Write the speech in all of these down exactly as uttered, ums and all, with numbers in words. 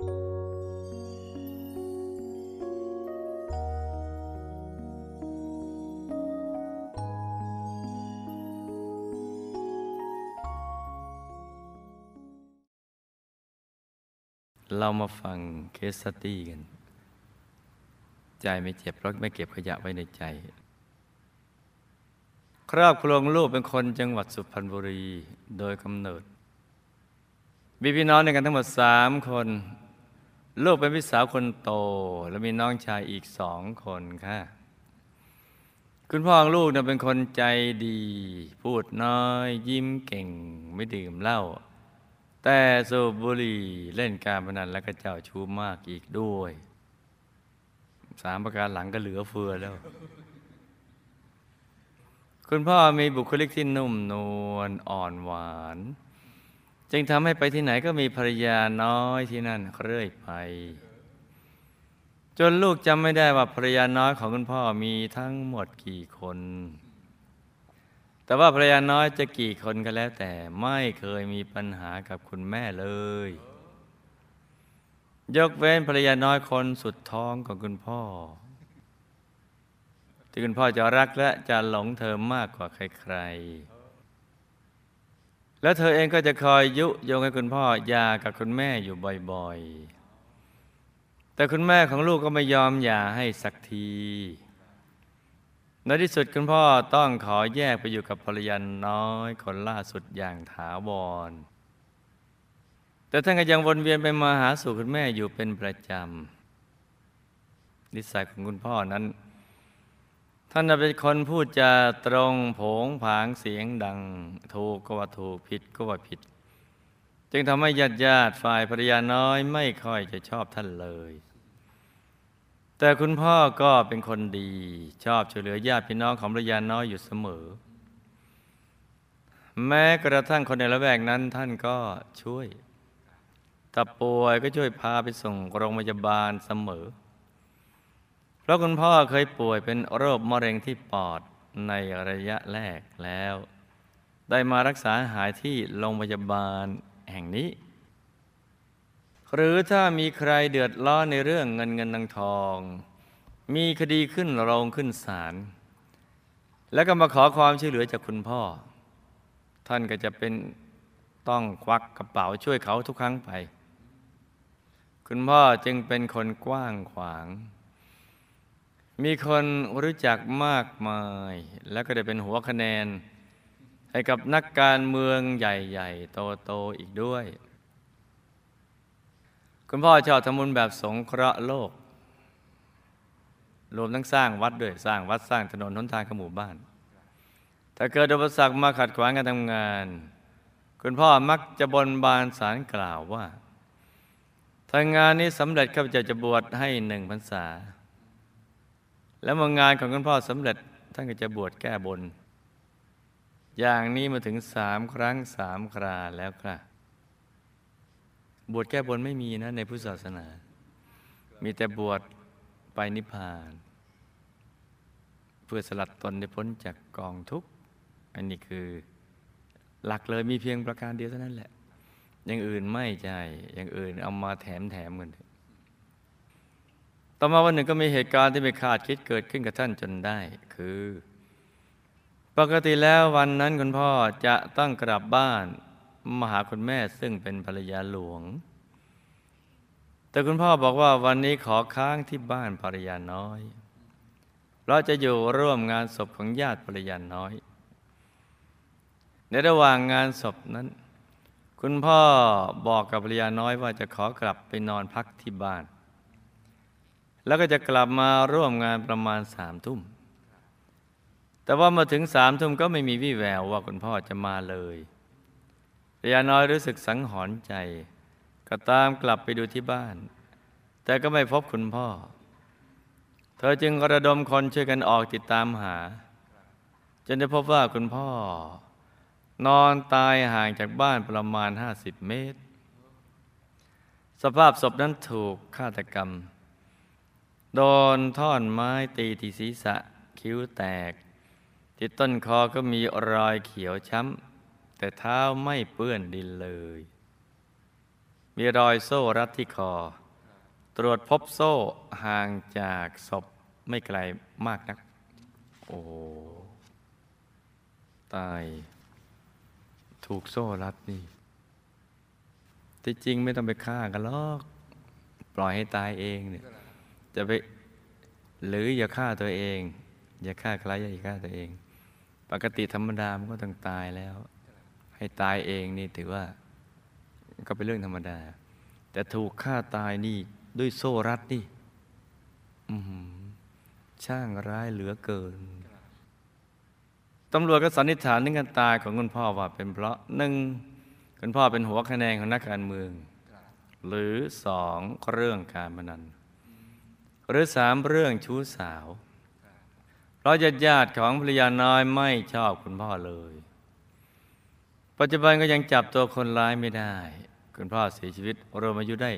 เรามาฟังเคสสตี้กันใจไม่เจ็บเพราะไม่เก็บขยะไว้ในใจครอบครัวลูกเป็นคนจังหวัดสุพรรณบุรีโดยกำเนิดมีพี่น้องด้วยกันทั้งหมดสามคนลูกเป็นพี่สาวคนโตและมีน้องชายอีกสองคนค่ะคุณพ่อของลูกเป็นคนใจดีพูดน้อยยิ้มเก่งไม่ดื่มเหล้าแต่สูบบุหรี่เล่นการพนันและก็เจ้าชู้มากอีกด้วยสามประการหลังก็เหลือเฟือแล้วคุณพ่อมีบุคลิกที่นุ่มนวลอ่อนหวานจึงทำให้ไปที่ไหนก็มีภรรยาน้อยที่นั่นเรื่อยไปจนลูกจำไม่ได้ว่าภรรยาน้อยของคุณพ่อมีทั้งหมดกี่คนแต่ว่าภรรยาน้อยจะกี่คนก็แล้วแต่ไม่เคยมีปัญหากับคุณแม่เลยยกเว้นภรรยาน้อยคนสุดท้องของคุณพ่อที่คุณพ่อจะรักและจะหลงเธอมากกว่าใครๆและเธอเองก็จะคอยยุยงให้คุณพ่อหย่ากับคุณแม่อยู่บ่อยๆแต่คุณแม่ของลูกก็ไม่ยอมหย่าให้สักทีในที่สุดคุณพ่อต้องขอแยกไปอยู่กับภรรยาน้อยคนล่าสุดอย่างถาวรแต่ท่านก็ยังวนเวียนไปมาหาสู่คุณแม่อยู่เป็นประจำนิสัยของคุณพ่อนั้นท่านเป็นคนพูดจาตรงโผงผางเสียงดังถูกก็ว่าถูกผิดก็ว่าผิดจึงทำให้ญาติญาติฝ่ายภรรยาน้อยไม่ค่อยจะชอบท่านเลยแต่คุณพ่อก็เป็นคนดีชอบช่วยเหลือญาติพี่น้องของภรรยาน้อยอยู่เสมอแม้กระทั่งคนในละแวกนั้นท่านก็ช่วยถ้าป่วยก็ช่วยพาไปส่งโรงพยาบาลเสมอเพราะคุณพ่อเคยป่วยเป็นโรคมะเร็งที่ปอดในระยะแรกแล้วได้มารักษาหายที่โรงพยาบาลแห่งนี้หรือถ้ามีใครเดือดร้อนในเรื่องเงินเงินทองทองมีคดีขึ้นโรงขึ้นศาลแล้วก็มาขอความช่วยเหลือจากคุณพ่อท่านก็จะเป็นต้องควักกระเป๋าช่วยเขาทุกครั้งไปคุณพ่อจึงเป็นคนกว้างขวางมีคนรู้จักมากมายแล้วก็ได้เป็นหัวคะแนนให้กับนักการเมืองใหญ่ๆโตๆอีกด้วยคุณพ่อชอบทำบุญแบบสงเคราะห์โลกรวมทั้งสร้างวัดด้วยสร้างวัดสร้างถนนหนทางเข้าหมู่บ้านถ้าเกิดอุปสรรคมาขัดขวางการทำงานคุณพ่อมักจะบนบานศาลกล่าวว่าถ้างานนี้สำเร็จข้าพเจ้าจะบวชให้หนึ่งพรรษาและเมื่องานของคุณพ่อสำเร็จท่านก็จะบวชแก้บนอย่างนี้มาถึงสามครั้งสามคราแล้วค่ะบวชแก้บนไม่มีนะในพุทธศาสนามีแต่บวชไปนิพพานเพื่อสลัดตนได้พ้นจากกองทุกข์อันนี้คือหลักเลยมีเพียงประการเดียวเท่านั้นแหละอย่างอื่นไม่ใช่อย่างอื่นเอามาแถมแถมกันต่อมาวันหนึ่งก็มีเหตุการณ์ที่ไม่คาดคิดเกิดขึ้นกับท่านจนได้คือปกติแล้ววันนั้นคุณพ่อจะต้องกลับบ้านมาหาคุณแม่ซึ่งเป็นภรรยาหลวงแต่คุณพ่อบอกว่าวันนี้ขอค้างที่บ้านภรรยาน้อยเราจะอยู่ร่วมงานศพของญาติภรรยาน้อยในระหว่างงานศพนั้นคุณพ่อบอกกับภรรยาน้อยว่าจะขอกลับไปนอนพักที่บ้านแล้วก็จะกลับมาร่วมงานประมาณสามทุ่มแต่ว่ามาถึงสามทุ่มก็ไม่มีวี่แววว่าคุณพ่อจะมาเลยภรรยาน้อยรู้สึกสังหรณ์ใจก็ตามกลับไปดูที่บ้านแต่ก็ไม่พบคุณพ่อเธอจึงระดมคนช่วยกันออกติดตามหาจนได้พบว่าคุณพ่อนอนตายห่างจากบ้านประมาณห้าสิบเมตรสภาพศพนั้นถูกฆาตกรรมโดนท่อนไม้ตีที่ศีรษะคิ้วแตกที่ต้นคอก็มีรอยเขียวช้ำแต่เท้าไม่เปื้อนดินเลย มีรอยโซ่รัดที่คอตรวจพบโซ่ห่างจากศพไม่ไกลมากนักโอ้ตายถูกโซ่รัดนี่ที่จริงไม่ต้องไปฆ่ากันหรอกปล่อยให้ตายเองเนี่ยจะไปหรืออย่าฆ่าตัวเองอย่าฆ่าใครอย่าฆ่าตัวเองปกติธรรมดามันก็ต้องตายแล้วให้ตายเองนี่ถือว่าก็เป็นเรื่องธรรมดาแต่ถูกฆ่าตายนี่ด้วยโซ่รัดนี่ช่างร้ายเหลือเกินตำรวจก็สันนิษฐานถึงการตายของคุณพ่อว่าเป็นเพราะหนึ่งคุณพ่อเป็นหัวคะแนนของนักการเมืองหรือสองเรื่องการพนันหรือสามเรื่องชู้สาวเพราะญาติญาติของภรรยาน้อยไม่ชอบคุณพ่อเลยปัจจุบันก็ยังจับตัวคนร้ายไม่ได้คุณพ่อเสียชีวิตรวมอายุได้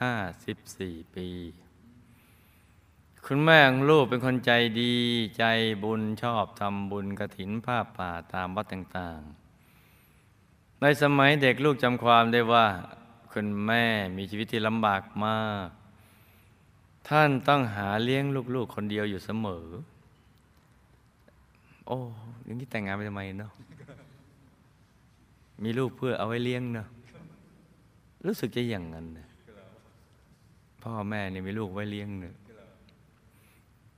ห้าสิบสี่ปีคุณแม่ของลูกเป็นคนใจดีใจบุญชอบทำบุญกฐินผ้าป่าตามวัดต่างๆในสมัยเด็กลูกจำความได้ว่าคุณแม่มีชีวิตที่ลำบากมากท่านต้องหาเลี้ยงลูกๆคนเดียวอยู่เสมอโอ้ยังที่แต่งงานไปทำไมเนาะมีลูกเพื่อเอาไว้เลี้ยงเนาะรู้สึกจะอย่างนั้นนะพ่อแม่เนี่ยมีลูกไว้เลี้ยงเนาะ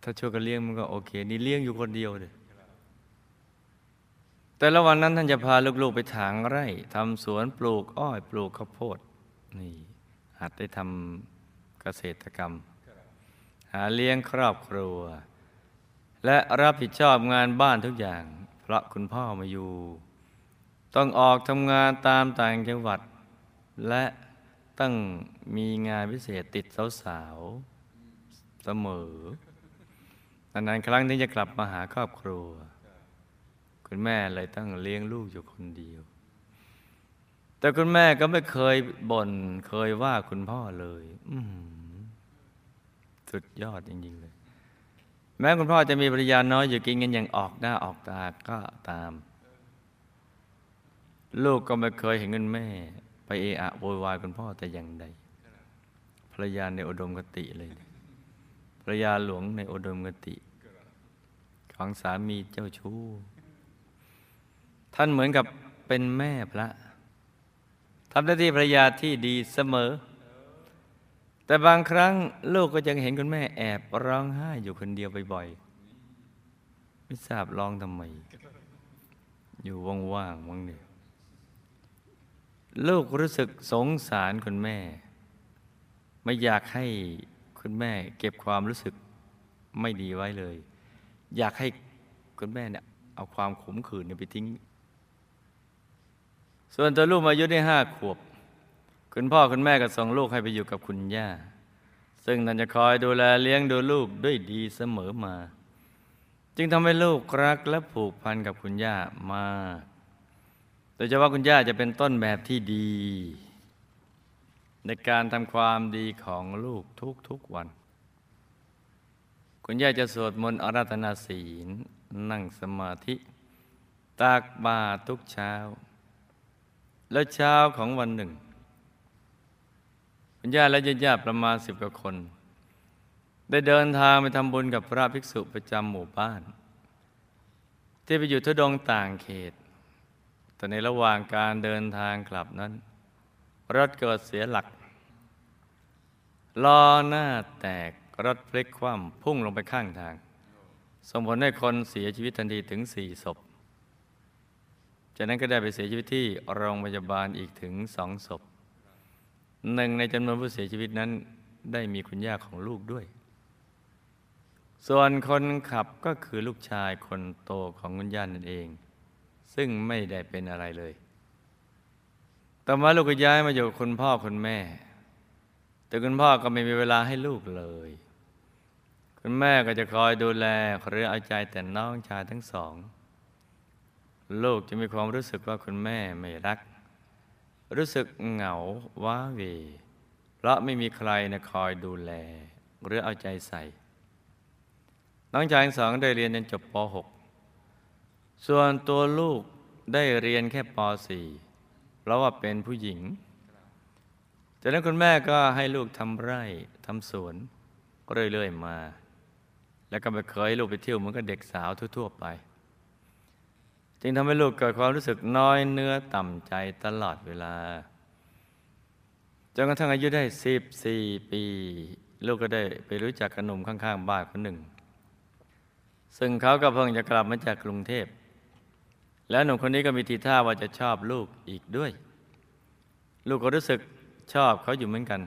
ถ้าช่วยกันเลี้ยงมันก็โอเคนี่เลี้ยงอยู่คนเดียวเลยแต่ละวันนั้นท่านจะพาลูกๆไปถางไร่ทำสวนปลูกอ้อยปลูกข้าวโพดนี่หัดได้ทำเกษตรกรรมหาเลี้ยงครอบครัวและรับผิดชอบงานบ้านทุกอย่างเพราะคุณพ่อมาอยู่ต้องออกทำงานตามต่างจังหวัดและต้องมีงานพิเศษติดสาวๆเสมอนานๆครั้งถึงจะกลับมาหาครอบครัวคุณแม่เลยต้องเลี้ยงลูกอยู่คนเดียวแต่คุณแม่ก็ไม่เคยบ่นเคยว่าคุณพ่อเลยสุดยอดจริงๆเลยแม้คุณพ่อจะมีภรรยาน้อยอยู่กินกันอย่างออกหน้าออกตาก็ตามลูกก็ไม่เคยเห็นคุณแม่ไปเอะอะโวยวายคุณพ่อแต่อย่างใดภรรยาในอุดมคติเลยภรรยาหลวงในอุดมคติของสามีเจ้าชู้ท่านเหมือนกับเป็นแม่พระทำหน้าที่ภรรยาที่ดีเสมอแต่บางครั้งลูกก็ยังเห็นคุณแม่แอบร้องไห้อยู่คนเดียวบ่อยๆไม่ทราบร้องทำไมอยู่ว่างๆว่างเดียวลูกรู้สึกสงสารคุณแม่ไม่อยากให้คุณแม่เก็บความรู้สึกไม่ดีไว้เลยอยากให้คุณแม่เนี่ยเอาความขมขื่นเนี่ยไปทิ้งส่วนตัวลูกอายุได้ห้าขวบคุณพ่อคุณแม่ก็ส่งลูกให้ไปอยู่กับคุณย่าซึ่งท่านจะคอยดูแลเลี้ยงดูลูกด้วยดีเสมอมาจึงทำให้ลูกรักและผูกพันกับคุณย่ามากโดยเฉพาะคุณย่าจะเป็นต้นแบบที่ดีในการทำความดีของลูกทุกๆวันคุณย่าจะสวดมนต์อาราธนาศีลนั่งสมาธิตากบาตรทุกเช้าและเช้าของวันหนึ่งคุณย่าและญาติๆประมาณสิบกว่าคนได้เดินทางไปทำบุญกับพระภิกษุประจำหมู่บ้านที่ไปอยู่ทุดงต่างเขตแต่ในระหว่างการเดินทางกลับนั้นรถเกิดเสียหลักล้อหน้าแตกรถพลิกคว่ำพุ่งลงไปข้างทางส่งผลให้คนเสียชีวิตทันทีถึงสี่ศพจากนั้นก็ได้ไปเสียชีวิตที่โรงพยาบาลอีกถึงสองศพหนึ่งในจำนวนผู้เสียชีวิตนั้นได้มีคุณย่าของลูกด้วยส่วนคนขับก็คือลูกชายคนโตของคุณย่านั่นเองซึ่งไม่ได้เป็นอะไรเลยต่อมาลูกก็ย้ายมาอยู่คุณพ่อคุณแม่แต่คุณพ่อก็ไม่มีเวลาให้ลูกเลยคุณแม่ก็จะคอยดูแลหรือเอาใจแต่น้องชายทั้งสองลูกจะมีความรู้สึกว่าคุณแม่ไม่รักรู้สึกเหงาว้าเหวเพราะไม่มีใครนะคอยดูแลหรือเอาใจใส่น้องชายทั้งสองได้เรียนจนจบป.หก ส่วนตัวลูกได้เรียนแค่ป.สี่ เพราะว่าเป็นผู้หญิง จากนั้นคุณแม่ก็ให้ลูกทำไร่ทำสวนเรื่อยๆมาแล้วก็ไปเคยลูกไปเที่ยวเหมือนกับเด็กสาวทั่วๆไปจึงทำให้ลูกเกิดความรู้สึกน้อยเนื้อต่ำใจตลอดเวลาจนกระทั่งอายุได้สิบสี่ปีลูกก็ได้ไปรู้จักกับหนุ่มข้างๆบ้านคนหนึ่งซึ่งเขาก็เพิ่งจะกลับมาจากกรุงเทพและหนุ่มคนนี้ก็มีทีท่าว่าจะชอบลูกอีกด้วยลูกก็รู้สึกชอบเขาอยู่เหมือนกัน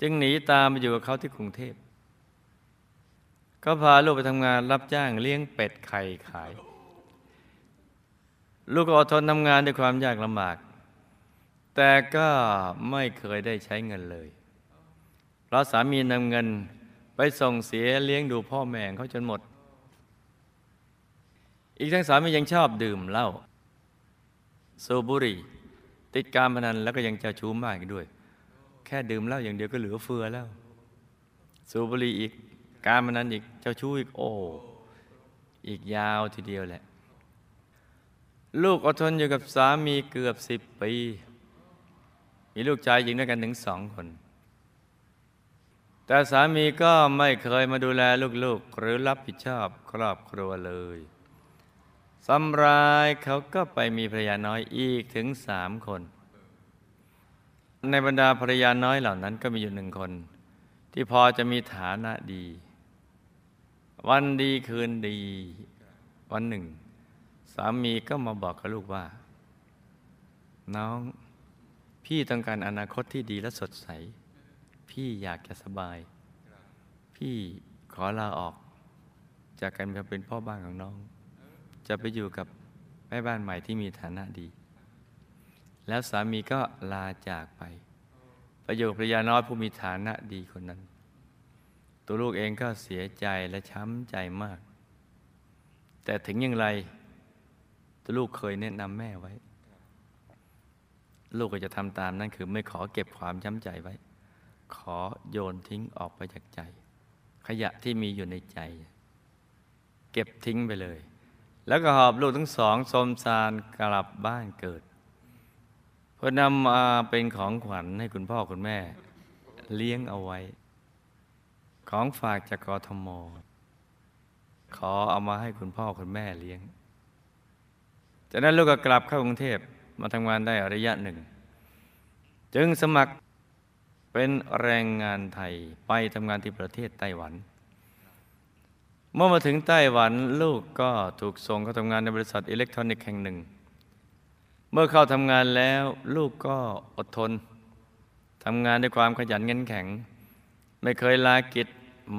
จึงหนีตามไปอยู่กับเขาที่กรุงเทพก็พาลูกไปทำงานรับจ้างเลี้ยงเป็ดไข่ขายลูกก็อดทนทำงานด้วยความยากลำบากแต่ก็ไม่เคยได้ใช้เงินเลยเพราะสามีนำเงินไปส่งเสียเลี้ยงดูพ่อแม่เขาจนหมดอีกทั้งสามียังชอบดื่มเหล้าสูบบุหรี่ติดการพนันแล้วก็ยังเจ้าชู้มากด้วยแค่ดื่มเหล้าอย่างเดียวก็เหลือเฟือแล้วสูบบุหรี่อีกการพนันอีกเจ้าชู้อีกโอ้อีกยาวทีเดียวแหละลูกอดทนอยู่กับสามีเกือบสิบปีมีลูกชายหญิงด้วยกันถึงสองคนแต่สามีก็ไม่เคยมาดูแลลูกๆหรือรับผิดชอบครอบครัวเลยซ้ำร้ายเขาก็ไปมีภรรยาน้อยอีกถึงสามคนในบรรดาภรรยาน้อยเหล่านั้นก็มีอยู่หนึ่งคนที่พอจะมีฐานะดีวันดีคืนดีวันหนึ่งสามีก็มาบอกกับลูกว่าน้องพี่ต้องการอนาคตที่ดีและสดใสพี่อยากจะสบายพี่ขอลาออกจากการเป็นพ่อบ้านของน้องจะไปอยู่กับแม่บ้านใหม่ที่มีฐานะดีแล้วสามีก็ลาจากไปไปอยู่กับภรรยาน้อยผู้มีฐานะดีคนนั้นตัวลูกเองก็เสียใจและช้ำใจมากแต่ถึงอย่างไรตัวลูกเคยแนะนำแม่ไว้ลูกก็จะทำตามนั่นคือไม่ขอเก็บความช้ำใจไว้ขอโยนทิ้งออกไปจากใจขยะที่มีอยู่ในใจเก็บทิ้งไปเลยแล้วก็หอบลูกทั้งสองสมสารกลับบ้านเกิดเพื่อนำมาเป็นของขวัญให้คุณพ่อคุณแม่เลี้ยงเอาไว้ของฝากจากกทม.ขอเอามาให้คุณพ่อคุณแม่เลี้ยงจากนั้นลูกก็กลับเข้ากรุงเทพมาทำงานได้ระยะหนึ่งจึงสมัครเป็นแรงงานไทยไปทำงานที่ประเทศไต้หวันเมื่อมาถึงไต้หวันลูกก็ถูกส่งเข้าทำงานในบริษัทอิเล็กทรอนิกส์แห่งหนึ่งเมื่อเข้าทำงานแล้วลูกก็อดทนทำงานด้วยความขยันขันแข็งไม่เคยลากิจ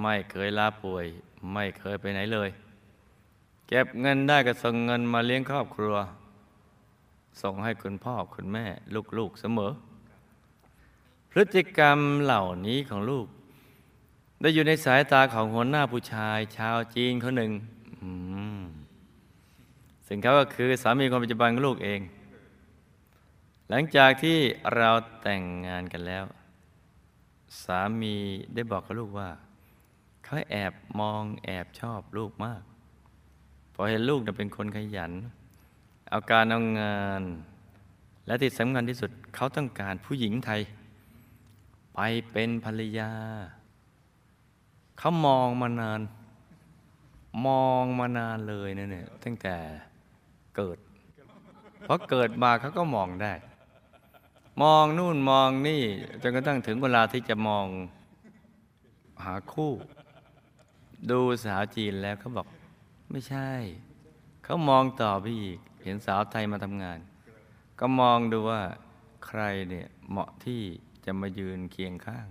ไม่เคยลาป่วยไม่เคยไปไหนเลยเก็บเงินได้ก็ส่งเงินมาเลี้ยงครอบครัวส่งให้คุณพ่อคุณแม่ลูกๆเสมอพฤติกรรมเหล่านี้ของลูกได้อยู่ในสายตาของหัวหน้าผู้ชายชาวจีนคนหนึ่งซึ่งเขาก็คือสามีคนปัจจุบันของลูกเองหลังจากที่เราแต่งงานกันแล้วสามีได้บอกกับลูกว่าเขาแอบมองแอบชอบลูกมากพอเห็นลูกเป็นคนขยันเอาการเอางานและที่สำคัญที่สุดเขาต้องการผู้หญิงไทยไปเป็นภรรยาเขามองมานานมองมานานเลยนะเนี่ยตั้งแต่เกิดเพราะเกิดมาเขาก็มองได้มองนู่นมองนี่จนกระทั่งถึงเวลาที่จะมองหาคู่ดูสาวจีนแล้วเขาบอกไม่ใช่เขามองต่อไปอีกเห็นสาวไทยมาทำงานก็มองดูว่าใครเนี่ยเหมาะที่จะมายืนเคียงข้าง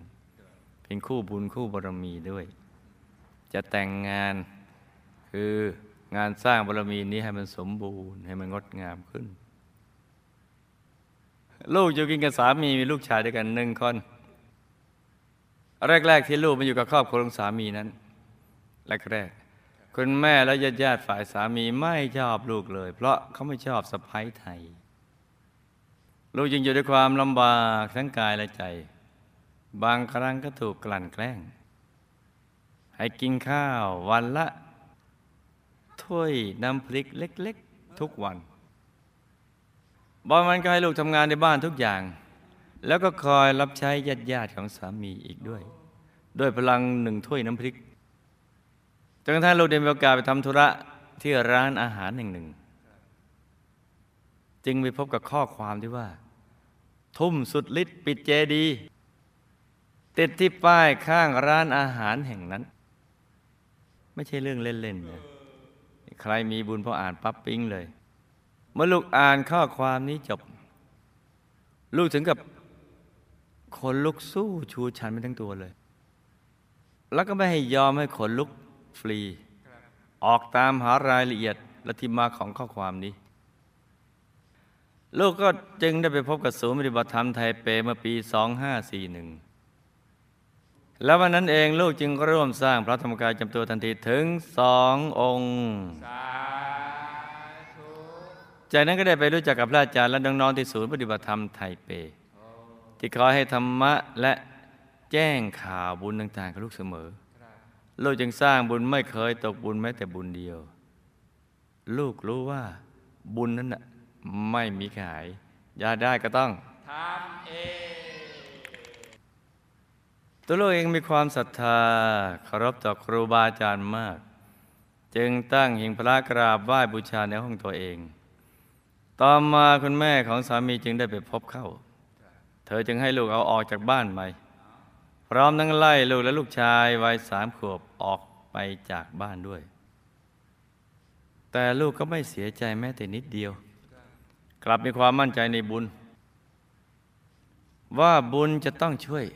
เป็นคู่บุญคู่บารมีด้วยจะแต่งงานคืองานสร้างบารมีนี้ให้มันสมบูรณ์ให้มันงดงามขึ้นลูกอยู่กินกับสามีมีลูกชายด้วยกันหนึ่งคนแรกๆที่ลูกมาอยู่กับครอบครัวของสามีนั้นแรกๆคุณแม่และญาติญาติฝ่ายสามีไม่ชอบลูกเลยเพราะเขาไม่ชอบสะใภ้ไทยลูกจึงอยู่ด้วยความลำบากทั้งกายและใจบางครั้งก็ถูกกลั่นแกล้งให้กินข้าววันละถ้วยน้ำพริกเล็กๆทุกวันบางวันก็ให้ลูกทำงานในบ้านทุกอย่าง แล้วก็คอยรับใช้ญาติญาติของสามีอีกด้วยด้วยพลังหนึ่งถ้วยน้ำพริกจนกระทั่งเราได้มีโอกาสไปทำธุระที่ร้านอาหารแห่งหนึ่งจึงไปพบกับข้อความที่ว่าทุ่มสุดฤทธิ์ปิดเจดีย์ติดที่ป้ายข้างร้านอาหารแห่งนั้นไม่ใช่เรื่องเล่นๆนะใครมีบุญพออ่านปั๊บปิ๊งเลยเมื่อลูกอ่านข้อความนี้จบลูกถึงกับขนลุกสู้ชูชันไปทั้งตัวเลยแล้วก็ไม่ให้ยอมให้ขนลุกฟรีออกตามหารายละเอียดและที่มาของข้อความนี้ลูกก็จึงได้ไปพบกับศูนย์ปฏิบัติธรรมไทเปเมื่อปีสองห้าสี่หนึ่งแล้ววันนั้นเองลูกจึงร่วมสร้างพระธรรมกายจำตัวทันทีถึงสององค์จากนั้นก็ได้ไปรู้จักกับพระอาจารย์และน้องๆที่ศูนย์ปฏิบัติธรรมไทเปที่คอยให้ธรรมะและแจ้งข่าวบุญต่างๆกับลูกเสมอลูกจึงสร้างบุญไม่เคยตกบุญแม้แต่บุญเดียวลูกรู้ว่าบุญนั้นน่ะไม่มีขายอยากได้ก็ต้องทำเองตัวลูกเองมีความศรัทธาเคารพต่อครูบาอาจารย์มากจึงตั้งหิ้งพระกราบไหว้บูชาในห้องตัวเองต่อมาคุณแม่ของสามีจึงได้ไปพบเข้าเธอจึงให้ลูกเอาออกจากบ้านไปพร้อมทั้งไล่ลูกและลูกชายวัยสามขวบออกไปจากบ้านด้วยแต่ลูกก็ไม่เสียใจแม้แต่นิดเดียวกลับมีความมั่นใจในบุญว่าบุญจะต้องช่วย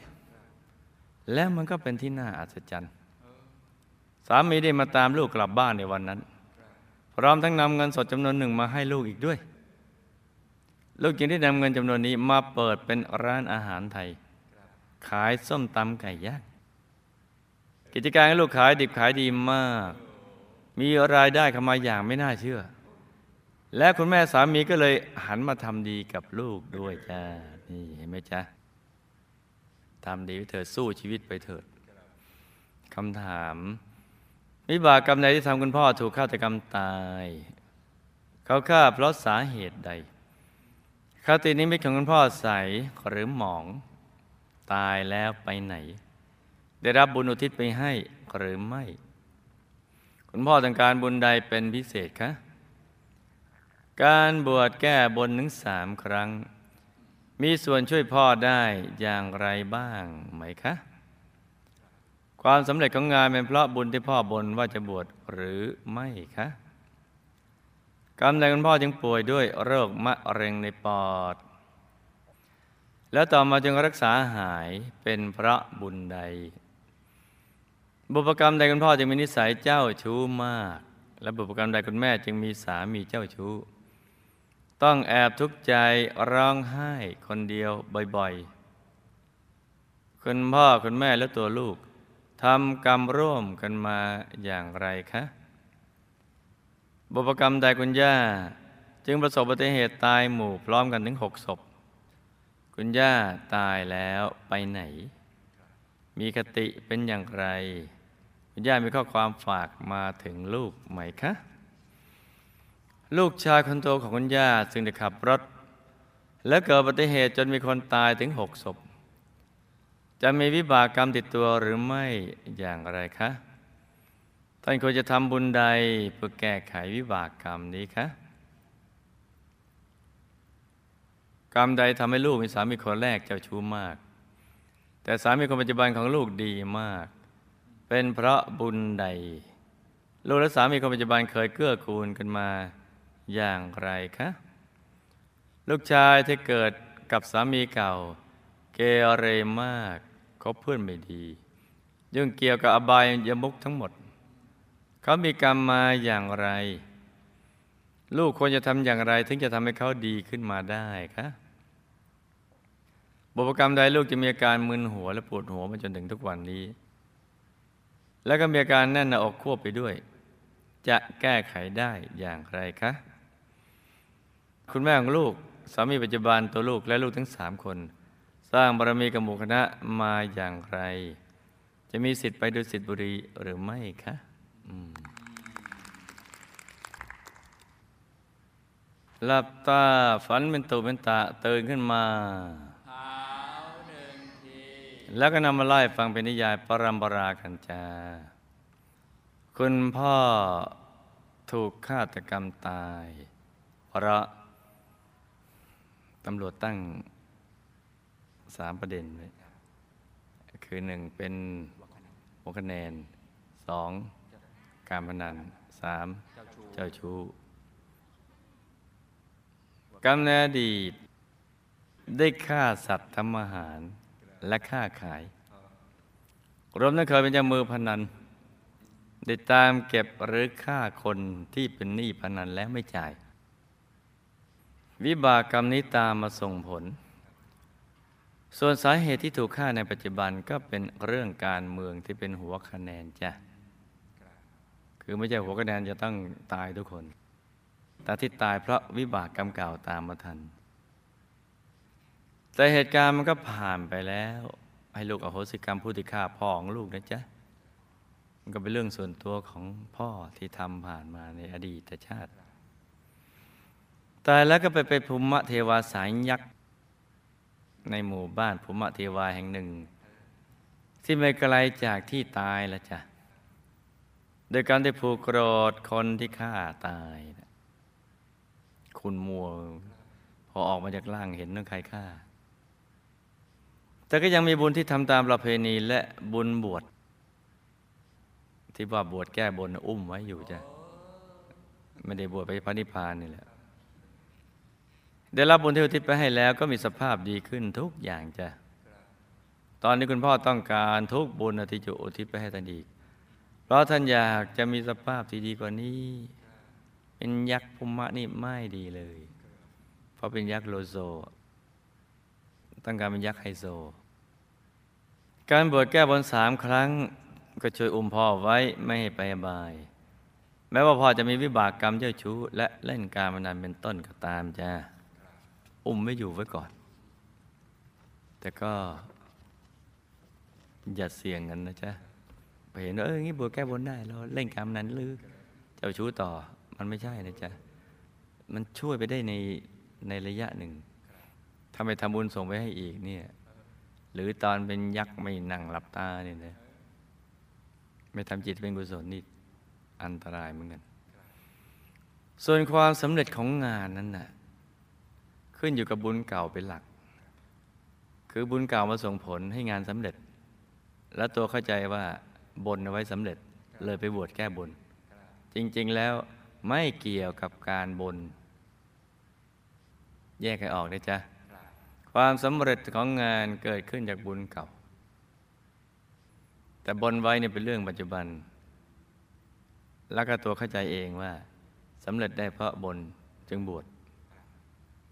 และมันก็เป็นที่น่าอัศจรรย์สามีได้มาตามลูกกลับบ้านในวันนั้นพร้อมทั้งนำเงินสดจำนวนหนึ่งมาให้ลูกอีกด้วยลูกจึงได้นำเงินจำนวนนี้มาเปิดเป็นร้านอาหารไทยขายส้มตำไก่ย่างกิจการของลูกขายดิบขายดีมากมีรายได้เข้ามาอย่างไม่น่าเชื่อและคุณแม่สามีก็เลยหันมาทำดีกับลูกด้วยจ้านี่เห็นไหมจ๊ะทำดีไปเถิดสู้ชีวิตไปเถิดคำถามวิบากกรรมใดที่ทำคุณพ่อถูกฆาตกรรมตายเขาฆ่าเพราะสาเหตุใดคตินิมิตของคุณพ่อใสหรือหมองตายแล้วไปไหนได้รับบุญอุทิศไปให้หรือไม่คุณพ่อต้องการบุญใดเป็นพิเศษคะการบวชแก้บนถึงสามครั้งมีส่วนช่วยพ่อได้อย่างไรบ้างไหมคะความสำเร็จของงานเป็นเพราะบุญที่พ่อบนว่าจะบวชหรือไม่คะกรรมใดคุณพ่อจึงป่วยด้วยโรคมะเร็งในปอดแล้วต่อมาจึงรักษาหายเป็นเพราะบุญใดบุพกรรมใดคุณพ่อจึงมีนิสัยเจ้าชู้มากและบุพกรรมใดคุณแม่จึงมีสามีเจ้าชู้ต้องแอบทุกข์ใจร้องไห้คนเดียวบ่อยๆคุณพ่อคุณแม่และตัวลูกทำกรรมร่วมกันมาอย่างไรคะบุพกรรมใดคุณย่าจึงประสบอุบัติเหตุตายหมู่พร้อมกันถึงหกศพคุณย่าตายแล้วไปไหนมีคติเป็นอย่างไรคุณย่ามีข้อความฝากมาถึงลูกไหมคะลูกชายคนโตของคุณย่าซึ่งได้ขับรถและเกิดอุบัติเหตุจนมีคนตายถึงหกศพจะมีวิบากกรรมติดตัวหรือไม่อย่างไรคะท่านควรจะทำบุญใดเพื่อแก้ไขวิบากกรรมนี้คะกรรมใดทำให้ลูกมีสามีคนแรกเจ้าชู้มากแต่สามีคนปัจจุบันของลูกดีมากเป็นเพราะบุญใดลูกและสามีคนปัจจุบันเคยเกื้อกูลกันมาอย่างไรคะลูกชายที่เกิดกับสามีเก่าเกเรมากคบเพื่อนไม่ดียุ่งเกี่ยวกับอบายมุขทั้งหมดเขามีกรรมมาอย่างไรลูกควรจะทำอย่างไรถึงจะทำให้เขาดีขึ้นมาได้คะบุพกรรมใดลูกจะมีอาการมึนหัวและปวดหัวมาจนถึงทุกวันนี้แล้วก็มีอาการแน่นหน้าอกควบไปด้วยจะแก้ไขได้อย่างไรคะคุณแม่ของลูกสามีปัจจุบันตัวลูกและลูกทั้งสามคนสร้างบารมีกับหมู่คณะมาอย่างไรจะมีสิทธิ์ไปดุสิตบุรีหรือไม่คะหลับตาฝันเป็นตุเป็นตะตื่นขึ้นมา แล้วก็นำมาไล่ฟังเป็นนิยายปรัมปรากันจาคุณพ่อถูกฆาตกรรมตายเพราะตำรวจตั้งสามประเด็นไว้คือหนึ่งเป็นหัวคะแนนสองการพนันสามเจ้าชู้กรรมในอดีตได้ฆ่าสัตว์ทำอาหารและฆ่าขายรวมทั้งเคยเป็นเจ้ามือพนันได้ตามเก็บหรือฆ่าคนที่เป็นหนี้พนันและไม่จ่ายวิบากกรรมนี้ตามมาส่งผลส่วนสาเหตุที่ถูกฆ่าในปัจจุบันก็เป็นเรื่องการเมืองที่เป็นหัวคะแนนจ้ะคือไม่ใช่หัวคะแนนจะต้องตายทุกคนแต่ที่ตายเพราะวิบากกรรมเก่าตามมาทันแต่เหตุการณ์มันก็ผ่านไปแล้วให้ลูกอโหสิกรรมผู้ที่ฆ่าพ่อของลูกนะจ๊ะมันก็เป็นเรื่องส่วนตัวของพ่อที่ทำผ่านมาในอดีตชาติตายแล้วก็ไปเป็นภูมิเทวาสายยักษ์ในหมู่บ้านภูมิเทวาแห่งหนึ่งที่ไม่ไกลจากที่ตายละจ้ะโดยการได้ผูกโกรธคนที่ฆ่าตายคุณมัวพอออกมาจากร่างเห็นนั่นใครฆ่าแต่ก็ยังมีบุญที่ทำตามประเพณีและบุญบวชที่ว่าบวชแก้บนอุ้มไว้อยู่จ้ะไม่ได้บวชไปพระนิพพานนี่แหละได้รับบุญที่อุทิศไปให้แล้วก็มีสภาพดีขึ้นทุกอย่างจ้ะตอนนี้คุณพ่อต้องการทุกบุญที่จะอุทิศไปให้ท่านอีกเพราะท่านอยากจะมีสภาพที่ดีกว่านี้เป็นยักษ์ภูมินี่ไม่ดีเลยเพราะเป็นยักษ์โลโซต้องการเป็นยักษ์ไฮโซการบวชแก้บนสามครั้งก็ช่วยอุ้มพ่อไว้ไม่ให้ไปอบายแม้ว่าพ่อจะมีวิบากกรรมเจ้าชู้และเล่นการพนันเป็นต้นก็ตามจ้ะอุ้มไม่อยู่ไว้ก่อนแต่ก็อย่าเสี่ยงกันนะจ๊ะไปเห็นว่าเอองี้บวชแก้บนได้เราเล่นการพนันหรือเจ้าชู้ต่อมันไม่ใช่นะจ๊ะมันช่วยไปได้ในในระยะหนึ่งถ้าไปทำบุญส่งไปให้อีกเนี่ยหรือตอนเป็นยักษ์ไม่นั่งหลับตาเนี่ยนะไม่ทำจิตเป็นกุศลนี่อันตรายเหมือนกันส่วนความสำเร็จของงานนั้นน่ะขึ้นอยู่กับบุญเก่าเป็นหลักคือบุญเก่ามาส่งผลให้งานสำเร็จและตัวเข้าใจว่าบนเอาไว้สำเร็จเลยไปบวชแก้บนจริงๆแล้วไม่เกี่ยวกับการบนแยกให้ออกนะจ๊ะความสำเร็จของงานเกิดขึ้นจากบุญเก่าแต่บนไว้เนี่ยเป็นเรื่องปัจจุบันแล้วก็ตัวเข้าใจเองว่าสำเร็จได้เพราะบนจึงบวช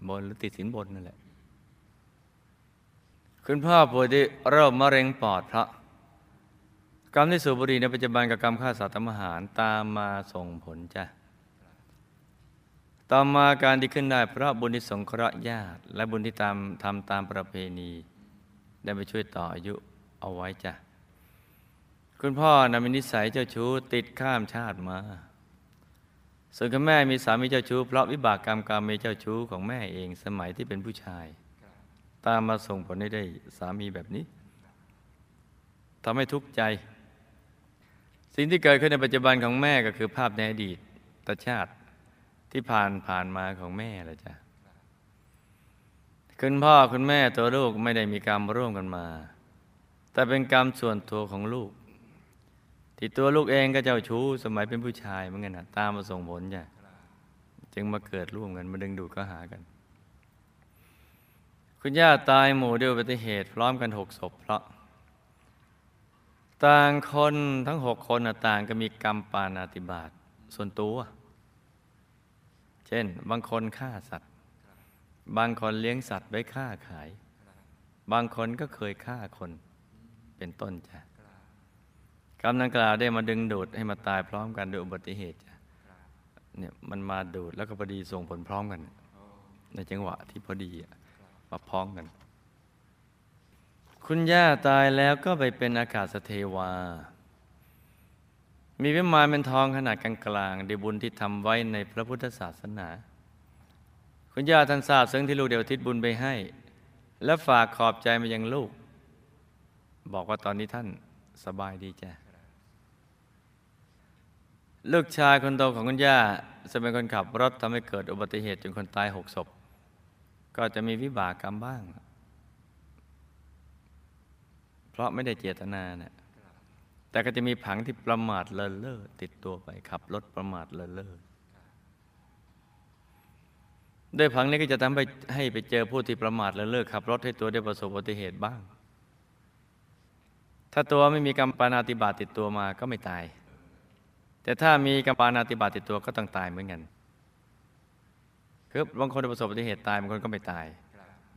บนหรือติดสินบนนั่นแหละคุณพ่อป่วยด้วยโรคมะเร็งปอดเพราะกรรมที่สูบบุหรี่ในปัจจุบันกับกรรมฆ่าสัตว์ทำอาหารตามมาส่งผลจ้ะต่อมาการที่ขึ้นได้เพราะบุญที่สงเคราะห์ญาติและบุญที่ตามทำตามประเพณีได้ไปช่วยต่ออายุเอาไว้จ้ะคุณพ่อนำนิสัยเจ้าชู้ติดข้ามชาติมาส่วนคุณแม่มีสามีเจ้าชู้เพราะวิบากกรรมกรรมเมเจ้าชู้ของแม่เองสมัยที่เป็นผู้ชายตามมาส่งผลให้ได้สามีแบบนี้ทำให้ทุกข์ใจสิ่งที่เกิดขึ้นในปัจจุบันของแม่ก็คือภาพในอดีตตชาติที่ผ่านผ่านมาของแม่แหละจ้ะคุณพ่อคุณแม่ตัวลูกไม่ได้มีกรรมร่วมกันมาแต่เป็นกรรมส่วนตัวของลูกที่ตัวลูกเองก็เจ้าชู้สมัยเป็นผู้ชายเหมือนกันนะตามมาส่งผลจ้ะจึงมาเกิดร่วมกันมาดึงดูดก็หากันคุณย่าตายหมู่ด้วยอุบัติเหตุพร้อมกันหกศพเพราะต่างคนทั้งหกคนต่างก็มีกรรมปาณาติบาตส่วนตัวเช่นบางคนฆ่าสัตว์บางคนเลี้ยงสัตว์ไว้ฆ่าขายบางคนก็เคยฆ่าคนเป็นต้นจ้ะกรรมดังกล่าวได้มาดึงดูดให้มาตายพร้อมกันโดยอุบัติเหตุจ้ะเนี่ยมันมาดูดแล้วก็พอดีส่งผลพร้อมกันในจังหวะที่พอดีมาพร้อมกันคุณย่าตายแล้วก็ไปเป็นอากาศเทวามีวิมานเป็นทองขนาดกลางๆได้บุญที่ทำไว้ในพระพุทธศาสนาคุณย่าท่านทราบซึ้งที่ลูกเดียวทิศบุญไปให้และฝากขอบใจมายังลูก บอกว่าตอนนี้ท่านสบายดีจ้ะลูกชายคนโตของคุณย่าจะเป็นคนขับรถทำให้เกิดอุบัติเหตุจนคนตายหกศพก็จะมีวิบากกรรมบ้างเพราะไม่ได้เจตนานะแต่ก็จะมีผังที่ประมาทเลินเล่อติดตัวไปขับรถประมาทเลินเล่อด้วยผังนี้ก็จะทำให้ให้ไปเจอผู้ที่ประมาทเลินเล่อขับรถให้ตัวได้ประสบอุบัติเหตุบ้างถ้าตัวไม่มีกรรมปาณาติบาตติดตัวมาก็ไม่ตายแต่ถ้ามีกรรมปาณาติบาตติดตัวก็ต้องตายเหมือนกันคือบางคนประสบอุบัติเหตุตายบางคนก็ไม่ตาย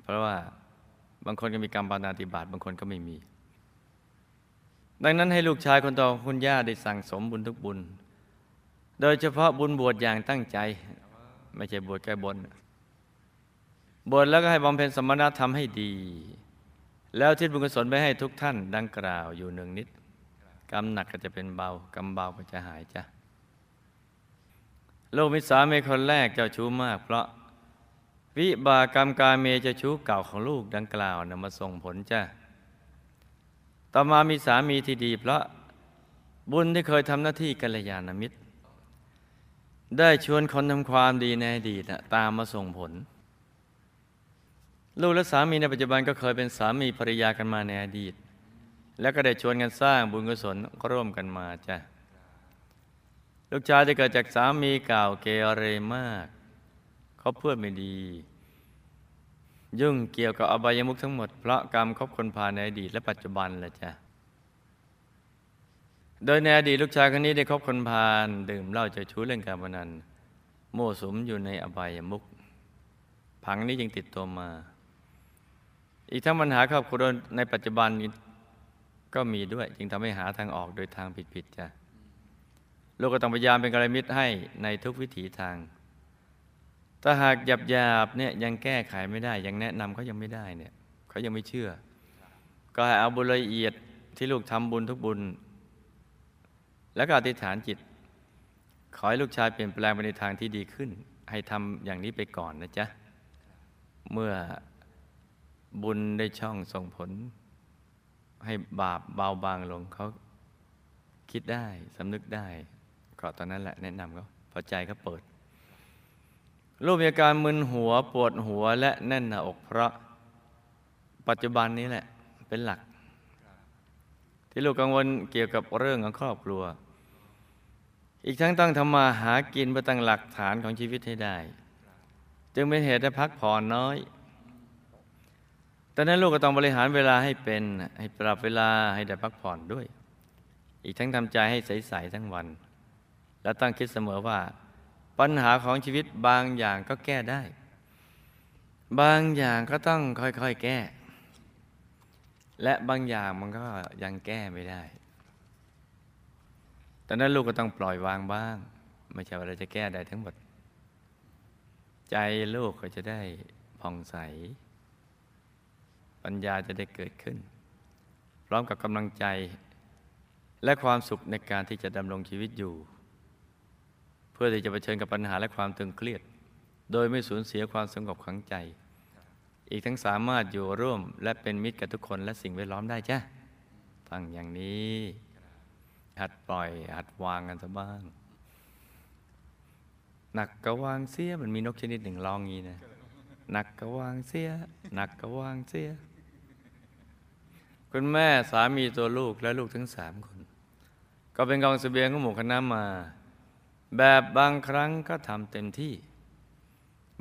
เพราะว่าบางคนก็มีกรรมปาณาติบาตบางคนก็ไม่มีดังนั้นให้ลูกชายคนโตคุณย่าได้สั่งสมบุญทุกบุญโดยเฉพาะบุญบวชอย่างตั้งใจไม่ใช่บวชแก้บนบวชแล้วก็ให้บำเพ็ญสมณธรรมให้ดีแล้วทิศบุญกุศลไปให้ทุกท่านดังกล่าวอยู่หนึ่งนิดกรรมหนักก็จะเป็นเบากรรมเบาก็จะหายจ้ะลูกมิตรสามีคนแรกเจ้าชู้มากเพราะวิบากกรรมกาเมเจ้าชู้เก่าของลูกดังกล่าวนำมาส่งผลจ้ะต่อมามีสามีที่ดีเพราะบุญที่เคยทำหน้าที่กัลยาณมิตรได้ชวนคนทำความดีในอดีตตามมาส่งผลลูกและสามีในปัจจุบันก็เคยเป็นสามีภรรยากันมาในอดีตแล้วก็ได้ชวนกันสร้างบุญกุศลร่วมกันมาจ้ะลูกชายจะเกิดจากสามีเก่าเกเรมากเขาเพื่อนไม่ดียุ่งเกี่ยวกับอบายมุขทั้งหมดเพราะกรรมคบคนพาในอดีตและปัจจุบันแหละจ้ะโดยในอดีตลูกชายคนนี้ได้คบคนพาดื่มเหล้าเจ้าชู้เล่นการพนันโม่สมอยู่ในอบายมุขผังนี้ยังติดตัวมาอีกทั้งปัญหาครอบครัวในปัจจุบันก็มีด้วยจึงทำให้หาทางออกโดยทางผิดๆจ้ะลูกก็ต้องพยายามเป็นกัลยาณมิตรให้ในทุกวิถีทางถ้าหากหยาบหยาบเนี่ยยังแก้ไขไม่ได้ยังแนะนำเขายังไม่ได้เนี่ยเขายังไม่เชื่อก็ให้เอาบุญละเอียดที่ลูกทำบุญทุกบุญแล้วก็อธิษฐานจิตขอให้ลูกชายเปลี่ยนแปลงไปในทางที่ดีขึ้นให้ทำอย่างนี้ไปก่อนนะจ๊ะเมื่อบุญได้ช่องส่งผลให้บาปเบาบางลงเขาคิดได้สำนึกได้ก็ตอนนั้นแหละแนะนำเขาพอใจเขาเปิดรูปอาการมึนหัวปวดหัวและแน่นหน้าอกเพราะปัจจุบันนี้แหละเป็นหลักที่ลูกกังวลเกี่ยวกับเรื่องของครอบครัวอีกทั้งต้องทำมาหากินเพื่อตั้งหลักฐานของชีวิตให้ได้จึงเป็นเหตุให้พักผ่อนน้อยตอนนั้นลูกก็ต้องบริหารเวลาให้เป็นให้ปรับเวลาให้ได้พักผ่อนด้วยอีกทั้งทำใจให้ใสๆทั้งวันและตั้งคิดเสมอว่าปัญหาของชีวิตบางอย่างก็แก้ได้บางอย่างก็ต้องค่อยๆแก้และบางอย่างมันก็ยังแก้ไม่ได้ตอนนั้นลูกก็ต้องปล่อยวางบ้างไม่ใช่ว่าเราจะแก้ได้ทั้งหมดใจลูกก็จะได้ผ่องใสปัญญาจะได้เกิดขึ้นพร้อมกับกำลังใจและความสุขในการที่จะดำรงชีวิตอยู่เพื่อที่จะเผชิญกับปัญหาและความตึงเครียดโดยไม่สูญเสียความสงบของใจอีกทั้งสามารถอยู่ร่วมและเป็นมิตรกับทุกคนและสิ่งแวดล้อมได้จ้ะตั้งอย่างนี้หัดปล่อยหัดวางกันซะบ้างหนักก็วางเสียมันมีนกชนิดหนึ่งร้องงี้นะหนักก็วางเสียหนักก็วางเสียคุณแม่สามีตัวลูกและลูกทั้งสามคนก็เป็นกองเสบียงของหมู่คณะมาแบบบางครั้งก็ทำเต็มที่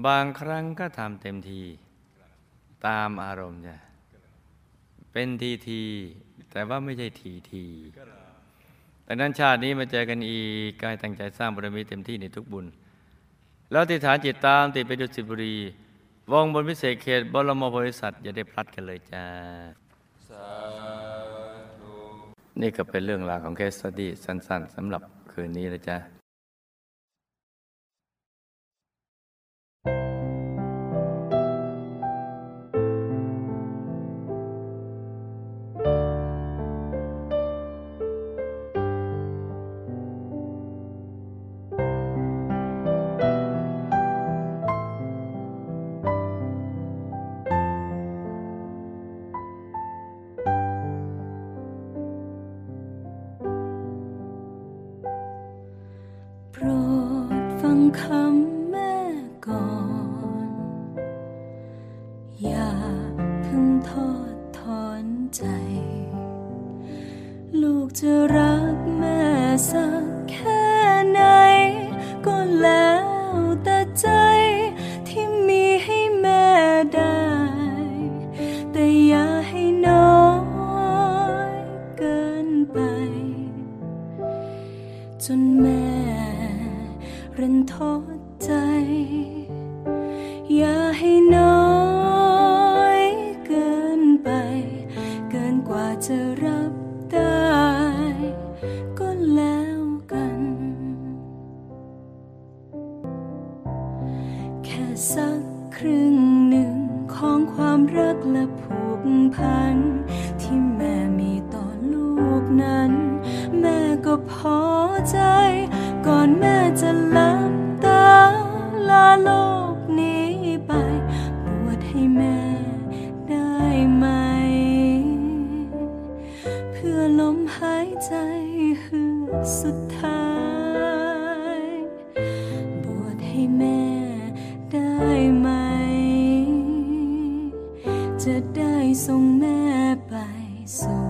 บางครั้งก็ทำเต็มทีตามอารมณ์จ้ะเป็นทีทีแต่ว่าไม่ใช่ทีทีแต่นั้นชาตินี้มาเจอกันอีกกายตั้งใจสร้างบารมีเต็มที่ในทุกบุญแล้วติดฐานจิตตามติดไปดุสิตบุรีวงบนพิเศษเขตบรมโพธิสัตว์อย่าได้พลัดกันเลยจ้านี่ก็เป็นเรื่องราวของเคสสตี้สั้นๆสำหรับคืนนี้นะจ๊ะ คำแม่ก่อนอย่าเพิ่งทอดถอนใจลูกจะรักแม่สักแค่ไหนก็แล้วแต่ใจที่มีให้แม่ได้แต่อย่าให้น้อยเกินไปจนแม่รันทดใจอย่าให้น้อยเกินไปเกินกว่าจะรับได้ก็แล้วกันแค่สักครึ่งหนึ่งของความรักและผูกพันที่แม่มีต่อลูกนั้นแม่ก็พอใจก่อนแม่จะหลับตาลาโลกนี้ไปบวชให้แม่ได้ไหมเพื่อลมหายใจเฮือกสุดท้ายบวชให้แม่ได้ไหมจะได้ส่งแม่ไปสู่